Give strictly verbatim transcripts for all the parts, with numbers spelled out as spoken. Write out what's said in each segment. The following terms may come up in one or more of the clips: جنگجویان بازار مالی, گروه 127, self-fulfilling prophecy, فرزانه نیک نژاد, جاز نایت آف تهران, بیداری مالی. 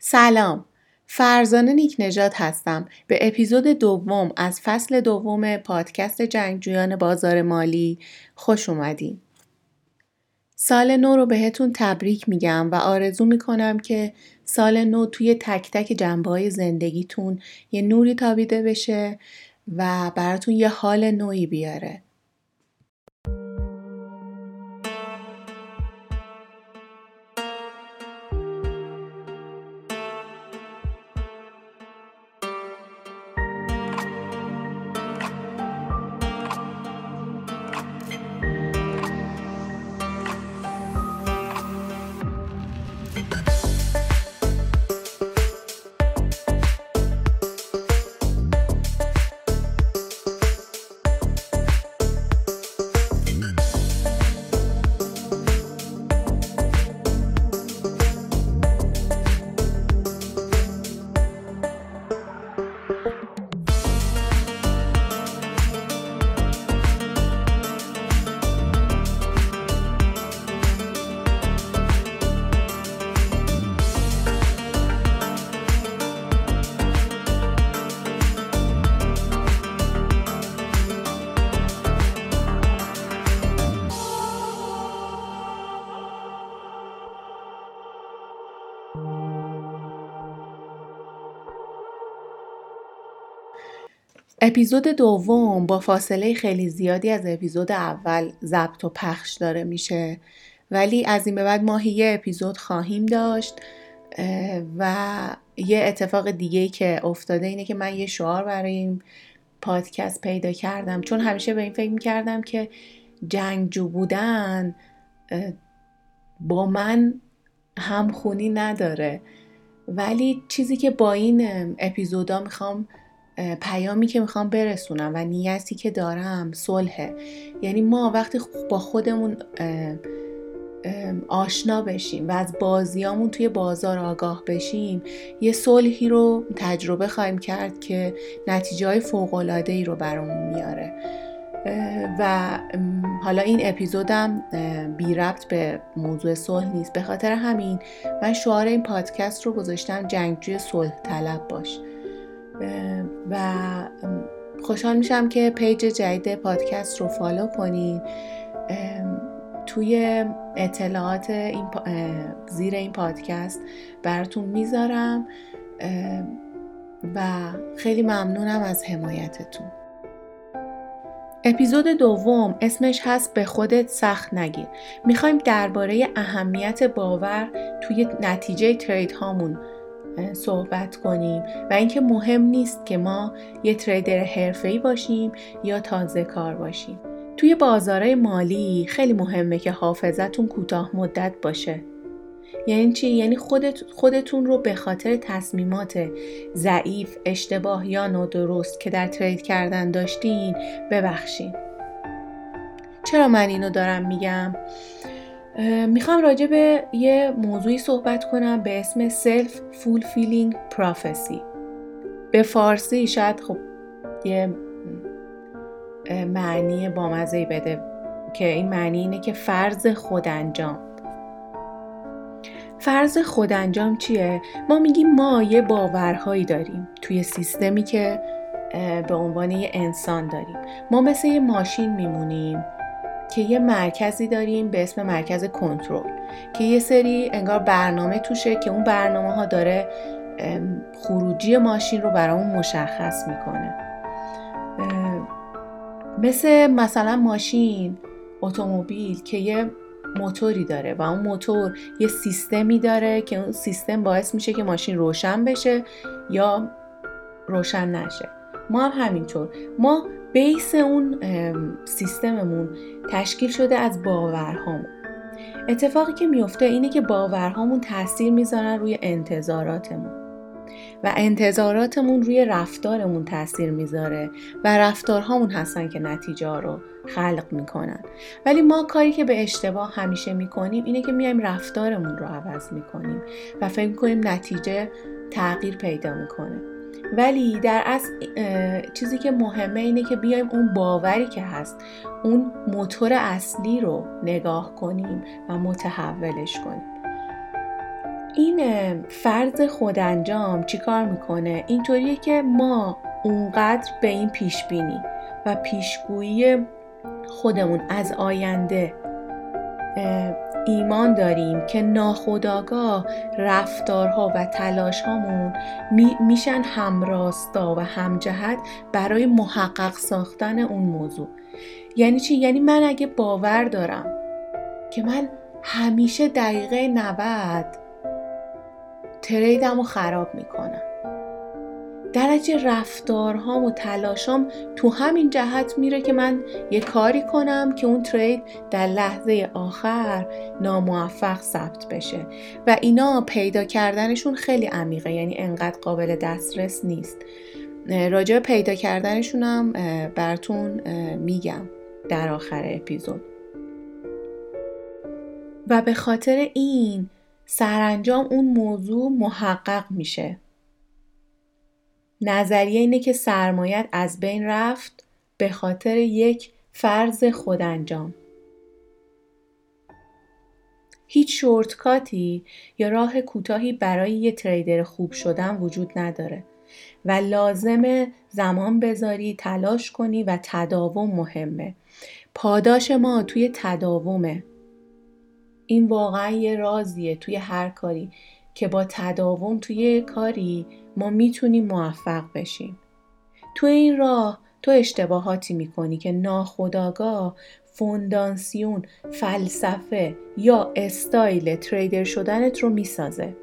سلام، فرزانه نیک نژاد هستم. به اپیزود دوم از فصل دوم پادکست جنگجویان بازار مالی خوش اومدین. سال نو رو بهتون تبریک میگم و آرزو میکنم که سال نو توی تک تک جنبه‌های زندگیتون یه نوری تابیده بشه و براتون یه حال نوعی بیاره. اپیزود دوم با فاصله خیلی زیادی از اپیزود اول ضبط و پخش داره میشه، ولی از این به بعد ماهی یه اپیزود خواهیم داشت. و یه اتفاق دیگه‌ای که افتاده اینه که من یه شعار برای این پادکست پیدا کردم، چون همیشه به این فکر میکردم که جنگجو بودن با من همخونی نداره، ولی چیزی که با این اپیزودا میخوام، پیامی که میخوام برسونم و نیتی که دارم صلحه. یعنی ما وقتی با خودمون آشنا بشیم و از بازیامون توی بازار آگاه بشیم، یه صلحی رو تجربه خواهیم کرد که نتیجه‌های فوق‌العاده‌ای رو برامون میاره. و حالا این اپیزودم بی ربط به موضوع صلح نیست، به خاطر همین من شعار این پادکست رو گذاشتم جنگجوی صلح طلب باش. و خوشحال میشم که پیج جدید پادکست رو فالو کنین. توی اطلاعات این پا... زیر این پادکست براتون میذارم و خیلی ممنونم از حمایتتون. اپیزود دوم اسمش هست به خودت سخت نگیر. میخوایم درباره اهمیت باور توی نتیجه ترید هامون صحبت کنیم و اینکه مهم نیست که ما یه تریدر حرفه‌ای باشیم یا تازه کار باشیم. توی بازارهای مالی خیلی مهمه که حافظتون کوتاه مدت باشه. یعنی چی؟ یعنی خودت خودتون رو به خاطر تصمیمات ضعیف، اشتباه یا نادرست که در ترید کردن داشتین ببخشین. چرا من اینو دارم میگم؟ میخوام راجع به یه موضوعی صحبت کنم به اسم self-fulfilling prophecy. به فارسی شاید خب یه معنی بامزه‌ای بده که این معنی اینه که فرض خودانجام. فرض خودانجام چیه؟ ما میگیم ما یه باورهایی داریم توی سیستمی که به عنوان یه انسان داریم. ما مثل یه ماشین میمونیم که یه مرکزی داریم به اسم مرکز کنترل که یه سری انگار برنامه توشه که اون برنامه ها داره خروجی ماشین رو برامون مشخص میکنه. مثل مثلا ماشین، اتومبیل که یه موتوری داره و اون موتور یه سیستمی داره که اون سیستم باعث میشه که ماشین روشن بشه یا روشن نشه. ما هم همینطور، ما بیس اون سیستممون تشکیل شده از باورهامون. اتفاقی که میفته اینه که باورهامون تاثیر میذارن روی انتظاراتمون و انتظاراتمون روی رفتارمون تاثیر میذاره و رفتارهامون هستن که نتیجه رو خلق میکنن. ولی ما کاری که به اشتباه همیشه میکنیم اینه که میایم رفتارمون رو عوض میکنیم و فکر میکنیم نتیجه تغییر پیدا میکنه، ولی در اصل چیزی که مهمه اینه که بیایم اون باوری که هست، اون موتور اصلی رو نگاه کنیم و متحولش کنیم. این فرض خودانجام چی کار میکنه؟ اینطوریه که ما اونقدر به این پیشبینی و پیشگویی خودمون از آینده ایمان داریم که ناخودآگاه رفتارها و تلاشهامون میشن همراستا و همجهت برای محقق ساختن اون موضوع. یعنی چی؟ یعنی من اگه باور دارم که من همیشه دقیقه نود تریدم رو خراب میکنم، درجه رفتارهام و تلاشام تو همین جهت میره که من یه کاری کنم که اون ترید در لحظه آخر ناموفق ثبت بشه و اینا پیدا کردنشون خیلی عمیقه، یعنی انقدر قابل دسترس نیست. راجع پیدا کردنشونم براتون میگم در آخر اپیزود. و به خاطر این سرانجام اون موضوع محقق میشه. نظریه اینه که سرمایه‌ت از بین رفت به خاطر یک فرض خودانجام. هیچ شورتکاتی یا راه کوتاهی برای یه تریدر خوب شدن وجود نداره و لازمه زمان بذاری، تلاش کنی و تداوم مهمه. پاداش ما توی تداومه. این واقعا یه رازیه توی هر کاری که با تداوم توی کاری ما میتونیم موفق بشیم. تو این راه تو اشتباهاتی میکنی که ناخودآگاه فونداسیون، فلسفه یا استایل تریدر شدنت رو میسازه.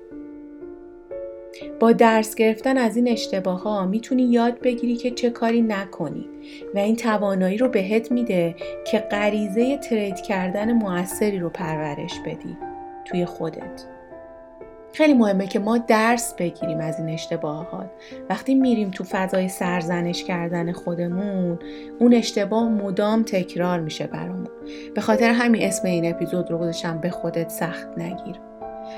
با درس گرفتن از این اشتباه ها میتونی یاد بگیری که چه کاری نکنی و این توانایی رو بهت میده که غریزه ترید کردن موثری رو پرورش بدی توی خودت. خیلی مهمه که ما درس بگیریم از این اشتباهات. وقتی میریم تو فضای سرزنش کردن خودمون، اون اشتباه مدام تکرار میشه برامون. به خاطر همین اسم این اپیزود رو گذاشتم به خودت سخت نگیر.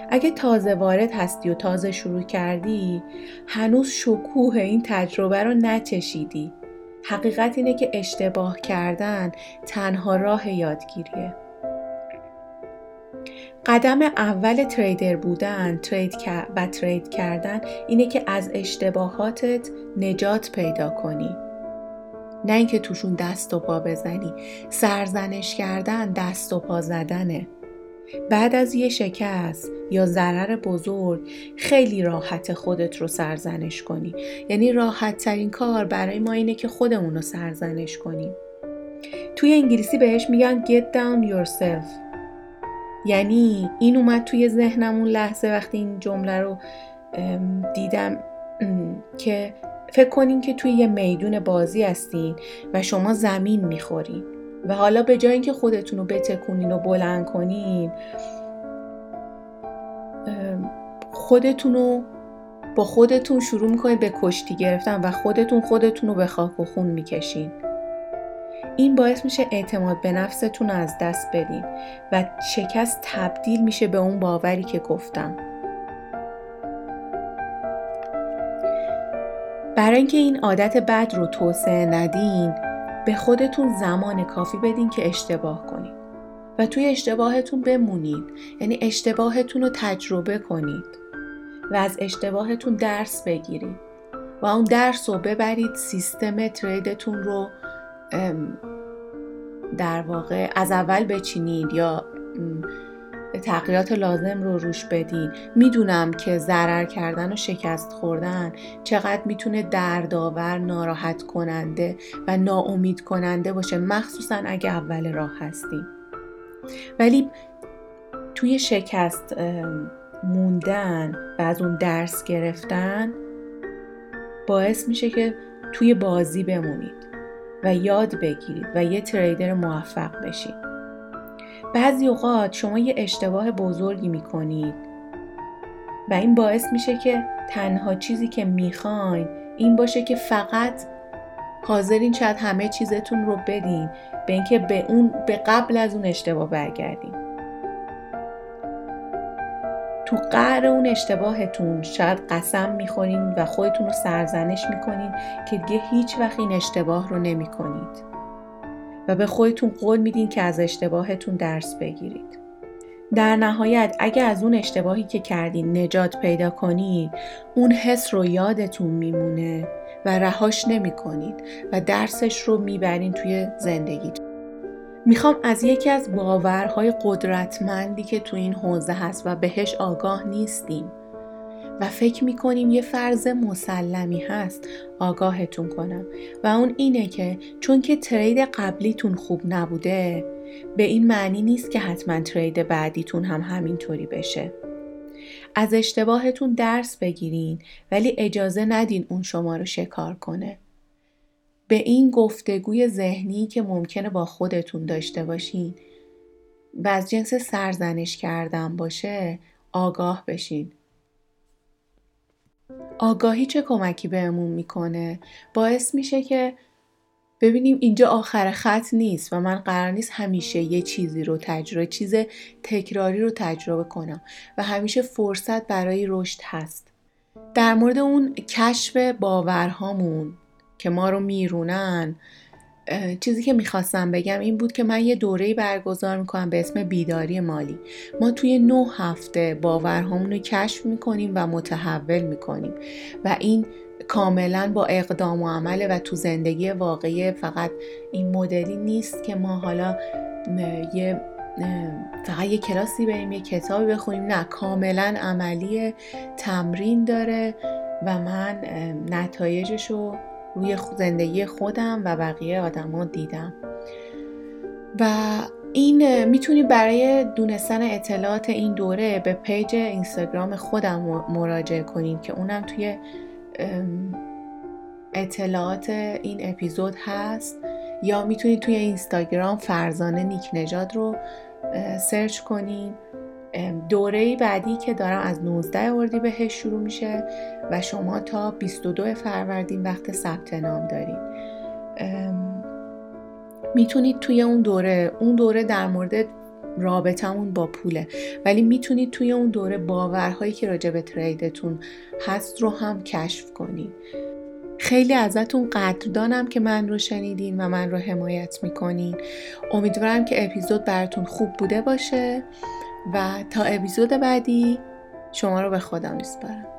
اگه تازه وارد هستی و تازه شروع کردی، هنوز شکوه این تجربه رو نچشیدی. حقیقت اینه که اشتباه کردن تنها راه یادگیریه. قدم اول تریدر بودن ترید و ترید کردن اینه که از اشتباهاتت نجات پیدا کنی، نه اینکه توشون دست و پا بزنی. سرزنش کردن دست و پا زدنه. بعد از یه شکست یا ضرر بزرگ خیلی راحت خودت رو سرزنش کنی. یعنی راحت ترین کار برای ما اینه که خودمون رو سرزنش کنیم. توی انگلیسی بهش میگن get down yourself. یعنی این اومد توی ذهنمون لحظه وقتی این جمله رو دیدم که فکر کنین که توی یه میدون بازی هستین و شما زمین میخورین و حالا به جای اینکه خودتون رو بتکونین و بلند کنین، خودتون رو با خودتون شروع میکنین به کشتی گرفتن و خودتون خودتون رو به خاک و خون میکشین. این باعث میشه اعتماد به نفستون از دست بدین و شکست تبدیل میشه به اون باوری که گفتم. برای اینکه این عادت بد رو توسعه ندین، به خودتون زمان کافی بدین که اشتباه کنین و توی اشتباهتون بمونید. یعنی اشتباهتون رو تجربه کنید و از اشتباهتون درس بگیرید و اون درس رو ببرید سیستم تریدتون رو در واقع از اول بچینید یا تغییرات لازم رو روش بدین. میدونم که ضرر کردن و شکست خوردن چقدر میتونه دردآور، ناراحت کننده و ناامید کننده باشه، مخصوصا اگه اول راه هستیم. ولی توی شکست موندن و از اون درس گرفتن باعث میشه که توی بازی بمونید و یاد بگیرید و یه تریدر موفق بشید. بعضی اوقات شما یه اشتباه بزرگی میکنید و این باعث میشه که تنها چیزی که میخواین این باشه که فقط حاضرین شاید همه چیزتون رو بدین به اینکه به اون به قبل از اون اشتباه برگردین. تو قعر اون اشتباهتون شاید قسم میخورین و خودتون رو سرزنش میکنین که دیگه هیچ وقت این اشتباه رو نمیکنید و به خودتون قول میدین که از اشتباهتون درس بگیرید. در نهایت اگه از اون اشتباهی که کردین نجات پیدا کنی، اون حس رو یادتون میمونه و رهاش نمی‌کنید و درسش رو میبرین توی زندگیتون. میخوام از یکی از باورهای قدرتمندی که تو این حوزه هست و بهش آگاه نیستیم و فکر میکنیم یه فرض مسلمی هست آگاهتون کنم و اون اینه که چون که ترید قبلیتون خوب نبوده، به این معنی نیست که حتما ترید بعدیتون هم همینطوری بشه. از اشتباهتون درس بگیرین، ولی اجازه ندین اون شما رو شکار کنه. به این گفتگوی ذهنی که ممکنه با خودتون داشته باشین و از جنس سرزنش کردن باشه آگاه بشین. آگاهی چه کمکی بهمون میکنه؟ باعث میشه که ببینیم اینجا آخر خط نیست و من قرار نیست همیشه یه چیزی رو تجربه، چیز تکراری رو تجربه کنم و همیشه فرصت برای رشد هست. در مورد اون کشف باورهامون که ما رو میرونن، چیزی که میخواستم بگم این بود که من یه دوره‌ای برگزار میکنم به اسم بیداری مالی. ما توی نه هفته باورهامون رو کشف میکنیم و متحول میکنیم و این کاملا با اقدام و عمله و تو زندگی واقعی. فقط این مدلی نیست که ما حالا یه فقط یه کلاسی بریم یه کتابی بخونیم، نه، کاملا عملی، تمرین داره و من نتایجش رو روی زندگی خودم و بقیه آدم ها دیدم و این میتونی برای دونستن اطلاعات این دوره به پیج اینستاگرام خودم مراجعه کنید که اونم توی اطلاعات این اپیزود هست، یا میتونید توی اینستاگرام فرزانه نیک نژاد رو سرچ کنید. دوره بعدی که دارم از نوزده اردیبهشت شروع میشه و شما تا بیست و دو فروردین وقت ثبت نام دارید. میتونید توی اون دوره اون دوره در مورد رابطمون با پوله، ولی میتونید توی اون دوره باورهایی که راجع به تریدتون هست رو هم کشف کنید. خیلی ازتون قدردانم که من رو شنیدین و من رو حمایت میکنین. امیدوارم که اپیزود براتون خوب بوده باشه و تا اپیزود بعدی شما رو به خدا میسپارم.